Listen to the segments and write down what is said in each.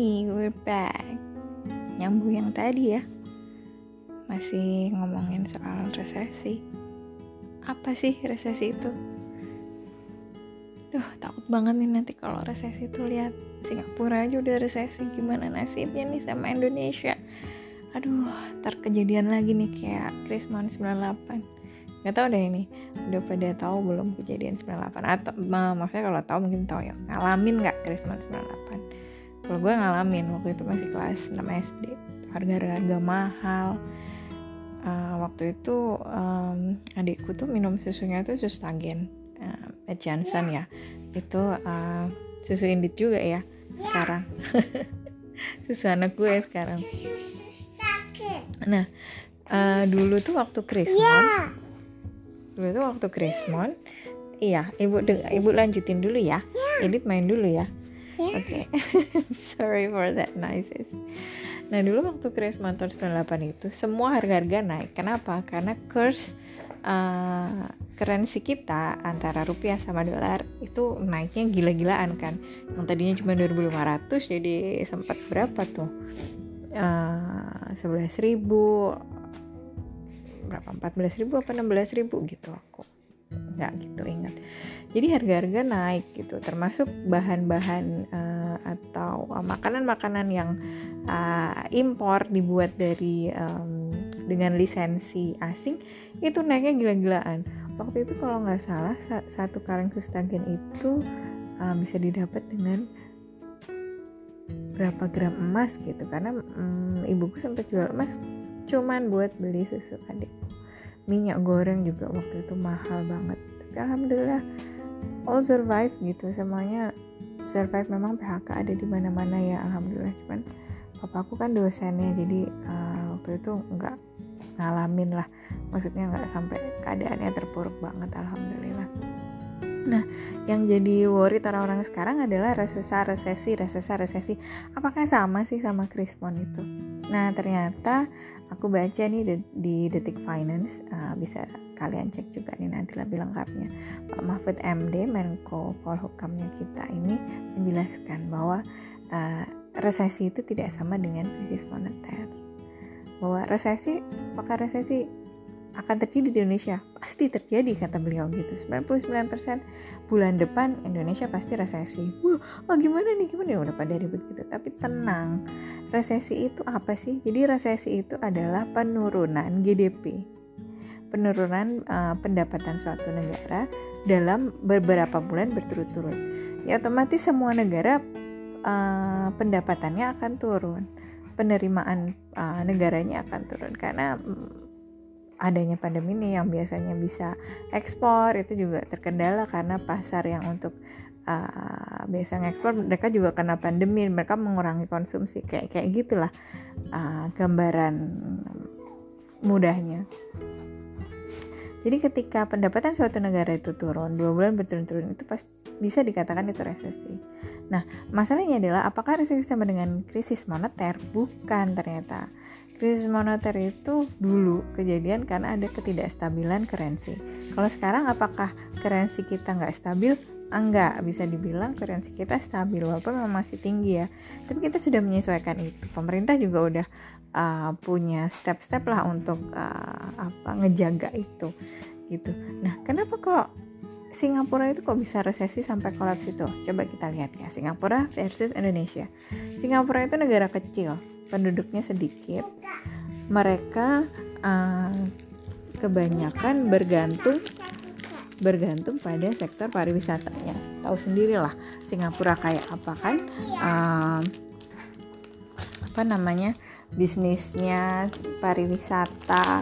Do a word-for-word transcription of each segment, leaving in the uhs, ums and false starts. Hey, we're back. Nyambung yang tadi ya, masih ngomongin soal resesi. Apa sih resesi itu? Duh, takut banget nih nanti kalau resesi itu. Lihat Singapura aja udah resesi, gimana nasibnya nih sama Indonesia? Aduh, ntar kejadian lagi nih kayak Krismon sembilan puluh delapan. Gak tau deh ini, udah pada tahu belum kejadian sembilan puluh delapan? Atau maksudnya kalau tahu mungkin tahu ya, ngalamin gak Krismon sembilan puluh delapan? Kalau gue ngalamin, waktu itu masih kelas enam S D. Harga-harga mahal. Uh, waktu itu um, adikku tuh minum susunya tuh Sustagen, uh, Johnson ya. Itu uh, susu indit juga ya sekarang. Susu anak gue ya sekarang. Nah, uh, dulu tuh waktu Krismon, dulu tuh waktu Krismon, iya, ibu de- ibu lanjutin dulu ya. Edit main dulu ya. Oke, okay. Sorry for that noises. Nah, dulu waktu Krismon sembilan puluh delapan itu semua harga-harga naik. Kenapa? Karena kurs uh, currency kita antara rupiah sama dolar itu naiknya gila-gilaan kan. Yang tadinya cuma dua ribu lima ratus jadi sempat berapa tuh? Uh, sebelas ribu, berapa? empat belas ribu apa enam belas ribu gitu aku. Enggak gitu ingat. Jadi harga-harga naik gitu, termasuk bahan-bahan uh, atau uh, makanan-makanan yang uh, impor dibuat dari um, dengan lisensi asing itu naiknya gila-gilaan. Waktu itu kalau nggak salah satu kaleng Sustagen itu uh, bisa didapat dengan berapa gram emas gitu, karena um, ibuku sempat jual emas cuman buat beli susu adik. Minyak goreng juga waktu itu mahal banget, tapi alhamdulillah all survive gitu, semuanya survive. Memang P H K ada di mana-mana ya, alhamdulillah. Cuman papaku kan dosennya, jadi uh, waktu itu nggak ngalamin lah, maksudnya nggak sampai keadaannya terpuruk banget, alhamdulillah. Nah, yang jadi worry orang-orang sekarang adalah resesa, resesi, resesa, resesi. Apakah sama sih sama Krismon itu? Nah, ternyata aku baca nih di, di Detik Finance, uh, bisa kalian cek juga nih nanti lebih lengkapnya. Pak Mahfud M D, Menko Polhukamnya kita ini menjelaskan bahwa uh, resesi itu tidak sama dengan krisis moneter. Bahwa resesi, apakah resesi akan terjadi di Indonesia? Pasti terjadi, kata beliau gitu. Sembilan puluh sembilan persen bulan depan Indonesia pasti resesi. Wah, oh gimana nih, gimana ya, udah pada ribut gitu. Tapi tenang, resesi itu apa sih? Jadi resesi itu adalah penurunan G D P, penurunan uh, pendapatan suatu negara dalam beberapa bulan berturut-turut. Ya otomatis semua negara uh, pendapatannya akan turun, penerimaan uh, negaranya akan turun, karena mm, adanya pandemi ini yang biasanya bisa ekspor itu juga terkendala, karena pasar yang untuk uh, biasa ngekspor mereka juga kena pandemi, mereka mengurangi konsumsi, kayak kayak gitulah uh, gambaran mudahnya. Jadi ketika pendapatan suatu negara itu turun dua bulan berturut-turut, itu pasti bisa dikatakan itu resesi. Nah, masalahnya adalah apakah resesi sama dengan krisis moneter? Bukan ternyata. Krisis moneter itu dulu kejadian karena ada ketidakstabilan currency. Kalau sekarang apakah currency kita nggak stabil? Enggak, bisa dibilang currency kita stabil walaupun memang masih tinggi ya. Tapi kita sudah menyesuaikan itu. Pemerintah juga udah uh, punya step-step lah untuk uh, apa ngejaga itu gitu. Nah, kenapa kok Singapura itu kok bisa resesi sampai kolaps itu? Coba kita lihat ya, Singapura versus Indonesia. Singapura itu negara kecil, penduduknya sedikit, mereka uh, kebanyakan bergantung bergantung pada sektor pariwisatanya. Tahu sendirilah Singapura kayak apa kan, uh, apa namanya bisnisnya pariwisata,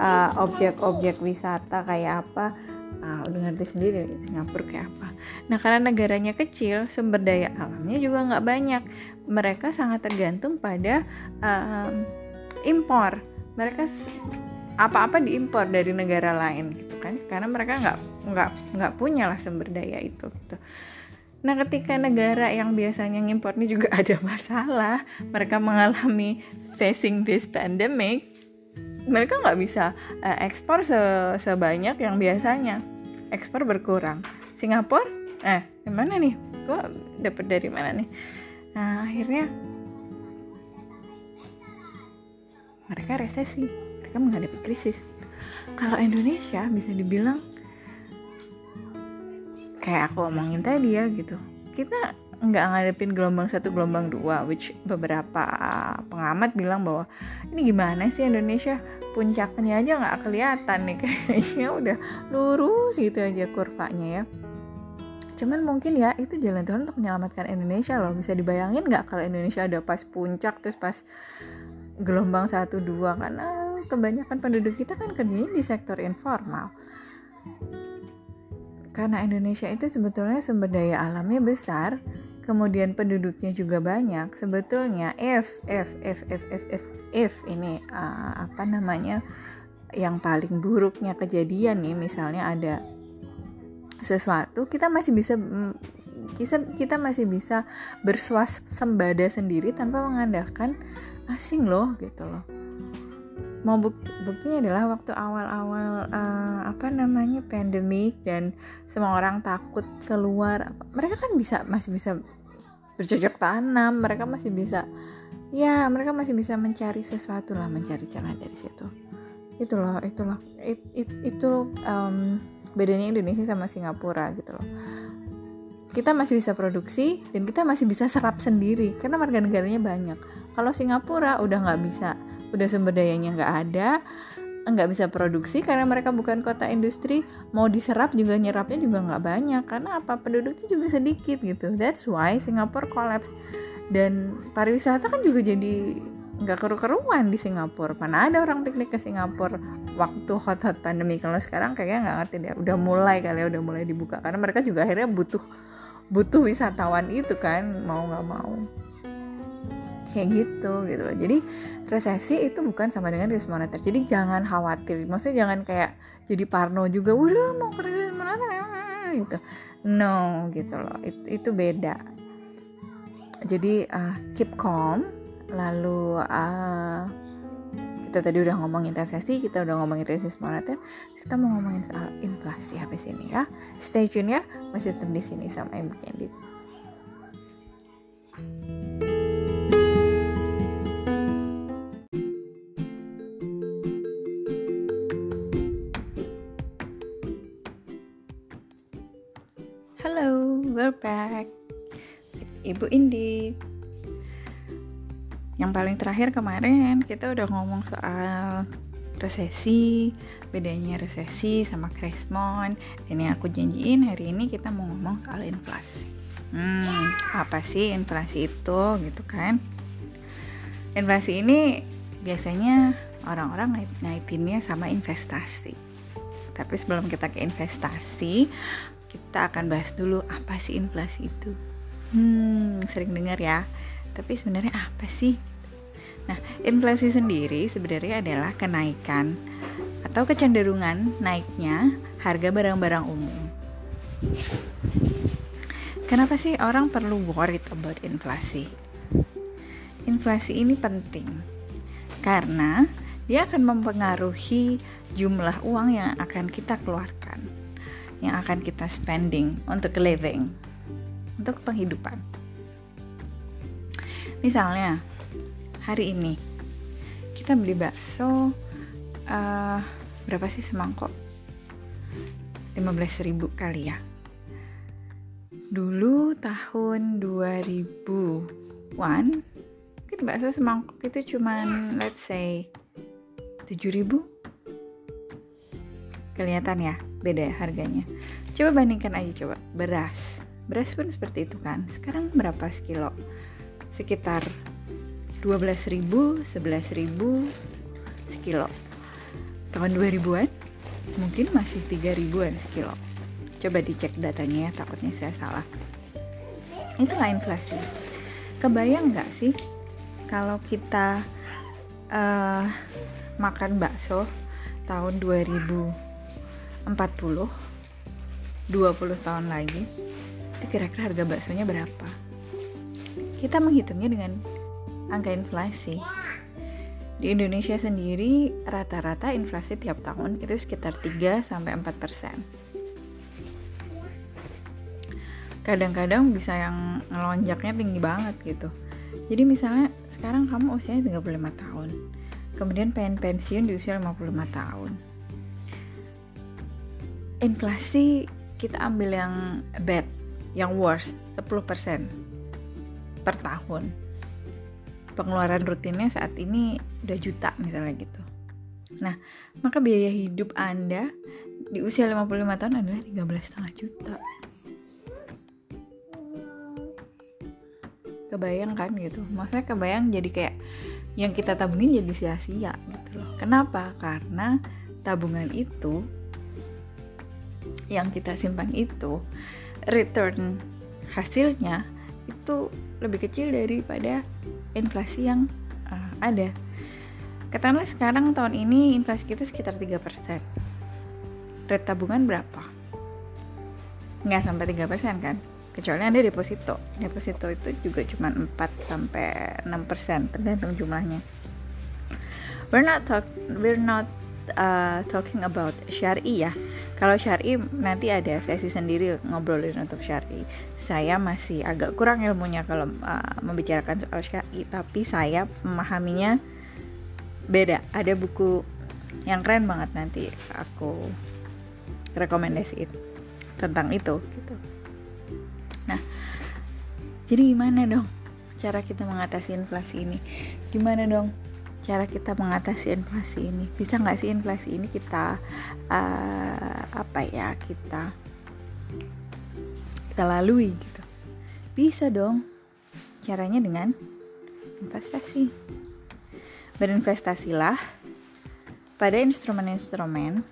uh, objek-objek wisata kayak apa. Ah, udah ngerti sendiri Singapura kayak apa. Nah, karena negaranya kecil, sumber daya alamnya juga nggak banyak. Mereka sangat tergantung pada um, impor. Mereka apa-apa diimpor dari negara lain gitu kan, karena mereka nggak nggak nggak punya lah sumber daya itu gitu. Nah, ketika negara yang biasanya ngimpor ini juga ada masalah, mereka mengalami facing this pandemic, mereka nggak bisa uh, ekspor sebanyak yang biasanya, ekspor berkurang. Singapura, eh, gimana nih? Gua dapet dari mana nih? Nah, akhirnya mereka resesi, mereka menghadapi krisis. Kalau Indonesia bisa dibilang kayak aku omongin tadi ya gitu, kita nggak ngadepin gelombang satu, gelombang dua, which beberapa pengamat bilang bahwa ini gimana sih Indonesia, puncaknya aja nggak kelihatan nih, kayaknya udah lurus gitu aja kurvanya ya. Cuman mungkin ya itu jalan Tuhan untuk menyelamatkan Indonesia loh. Bisa dibayangin nggak kalau Indonesia ada pas puncak terus pas gelombang satu dua, karena kebanyakan penduduk kita kan kerjanya di sektor informal. Karena Indonesia itu sebetulnya sumber daya alamnya besar, kemudian penduduknya juga banyak. Sebetulnya if if if if if if, if ini uh, apa namanya yang paling buruknya kejadian nih, misalnya ada sesuatu, kita masih bisa kita masih bisa bersuasembada sendiri tanpa mengandalkan asing loh gitu loh. Mau bukti, buktinya adalah waktu awal-awal uh, apa namanya pandemik dan semua orang takut keluar, mereka kan bisa masih bisa bercocok tanam, mereka masih bisa ya mereka masih bisa mencari sesuatu lah, mencari celah dari situ. Itu loh, itulah it, it, itu um, bedanya Indonesia sama Singapura gitu loh. Kita masih bisa produksi dan kita masih bisa serap sendiri karena warga negaranya banyak. Kalau Singapura udah nggak bisa, udah sumber dayanya nggak ada, nggak bisa produksi karena mereka bukan kota industri, mau diserap juga nyerapnya juga nggak banyak karena apa, penduduknya juga sedikit gitu. That's why Singapura collapse, dan pariwisata kan juga jadi nggak keru-keruan di Singapura. Mana ada orang piknik ke Singapura waktu hot-hot pandemi. Kalau sekarang kayaknya nggak ngerti deh, udah mulai kali ya, udah mulai dibuka karena mereka juga akhirnya butuh butuh wisatawan itu kan, mau nggak mau kayak gitu gitu loh. Jadi resesi itu bukan sama dengan krisis moneter, jadi jangan khawatir, maksudnya jangan kayak jadi parno juga, waduh mau krisis moneter gitu, no gitu loh. It, itu beda. Jadi uh, keep calm. Lalu uh, kita tadi udah ngomongin resesi, kita udah ngomongin krisis moneter, kita mau ngomongin soal inflasi habis ini ya. Stay tune ya, masih tetap di sini sama Ibu Candid. Halo, we're back. Ibu Indi. Yang paling terakhir kemarin kita udah ngomong soal resesi, bedanya resesi sama Krismon, dan yang aku janjiin hari ini kita mau ngomong soal inflasi. Hmm, apa sih inflasi itu gitu kan? Inflasi ini biasanya orang-orang ngaitinnya sama investasi. Tapi sebelum kita ke investasi, kita akan bahas dulu apa sih inflasi itu. Hmm, sering dengar ya. Tapi sebenarnya apa sih? Nah, inflasi sendiri sebenarnya adalah kenaikan atau kecenderungan naiknya harga barang-barang umum. Kenapa sih orang perlu worried about inflasi? Inflasi ini penting karena dia akan mempengaruhi jumlah uang yang akan kita keluarkan, yang akan kita spending untuk living, untuk penghidupan. Misalnya, hari ini kita beli bakso uh, berapa sih semangkok? lima belas ribu kali ya. Dulu tahun dua ribuan mungkin bakso semangkok itu cuman let's say tujuh ribu. Kelihatan ya beda ya harganya. Coba bandingkan aja coba. Beras. Beras pun seperti itu kan. Sekarang berapa sekilo? Sekitar dua belas ribu, sebelas ribu sekilo. Tahun dua ribuan mungkin masih tiga ribuan sekilo. Coba dicek datanya ya, takutnya saya salah. Itulah inflasi. Kebayang nggak sih kalau kita uh, makan bakso tahun dua ribu empat puluh, dua puluh tahun lagi, itu kira-kira harga baksonya berapa? Kita menghitungnya dengan angka inflasi. Di Indonesia sendiri rata-rata inflasi tiap tahun itu sekitar tiga sampai empat persen. Kadang-kadang bisa yang ngelonjaknya tinggi banget gitu. Jadi misalnya sekarang kamu usianya tiga puluh lima tahun, kemudian pengen pensiun di usia lima puluh lima tahun. Inflasi kita ambil yang bad, yang worst, sepuluh persen per tahun. Pengeluaran rutinnya saat ini dua juta misalnya gitu. Nah, maka biaya hidup Anda di usia lima puluh lima tahun adalah tiga belas koma lima juta. Kebayang kan gitu, maksudnya kebayang jadi kayak yang kita tabungin jadi sia-sia gitu loh. Kenapa? Karena tabungan itu, yang kita simpan itu, return hasilnya itu lebih kecil daripada inflasi yang uh, ada. Katakanlah sekarang tahun ini inflasi kita sekitar tiga persen. Rate tabungan berapa? Nggak sampai tiga persen kan? Kecuali ada deposito. Deposito itu juga cuma empat sampai enam persen tergantung jumlahnya. We're not talk, we're not uh, talking about syari ya. Kalau syari nanti ada sesi sendiri ngobrolin untuk syari. Saya masih agak kurang ilmunya kalau uh, membicarakan soal syari, tapi saya memahaminya beda. Ada buku yang keren banget nanti aku rekomendasiin tentang itu gitu. Nah, jadi gimana dong cara kita mengatasi inflasi ini? Gimana dong cara kita mengatasi inflasi ini? Bisa nggak sih inflasi ini kita uh, apa ya kita kita lalui gitu? Bisa dong. Caranya dengan investasi. Berinvestasilah pada instrumen-instrumen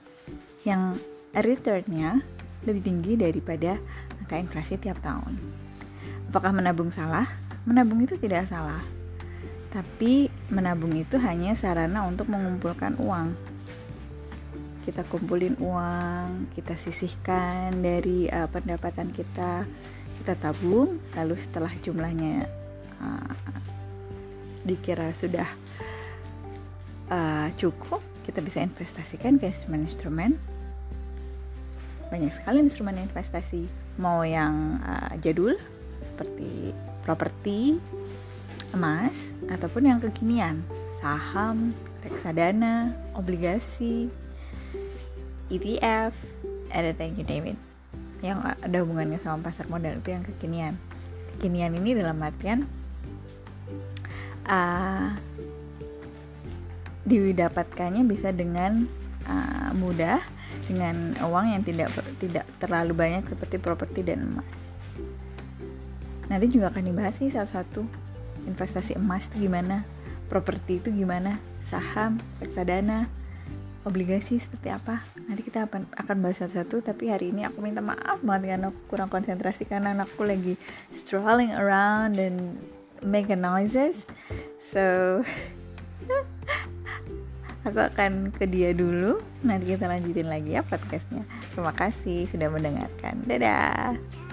yang returnnya lebih tinggi daripada angka inflasi tiap tahun. Apakah menabung salah? Menabung itu tidak salah. Tapi menabung itu hanya sarana untuk mengumpulkan uang. Kita kumpulin uang, kita sisihkan dari uh, pendapatan kita, kita tabung, lalu setelah jumlahnya uh, dikira sudah uh, cukup, kita bisa investasikan ke instrumen-instrumen. Banyak sekali instrumen investasi, mau yang uh, jadul seperti properti, emas, ataupun yang kekinian, saham, reksadana, obligasi, E T F, anything you name it, yang ada hubungannya sama pasar modal itu yang kekinian. Kekinian ini dalam artian uh, didapatkannya bisa dengan uh, mudah dengan uang yang tidak tidak terlalu banyak seperti properti dan emas. Nanti juga akan dibahas nih satu-satu, investasi emas itu gimana, properti itu gimana, saham, reksadana, obligasi seperti apa. Nanti kita akan akan bahas satu-satu. Tapi hari ini aku minta maaf banget karena aku kurang konsentrasi karena aku lagi strolling around and make noises. So aku akan ke dia dulu, nanti kita lanjutin lagi ya podcastnya. Terima kasih sudah mendengarkan. Dadah.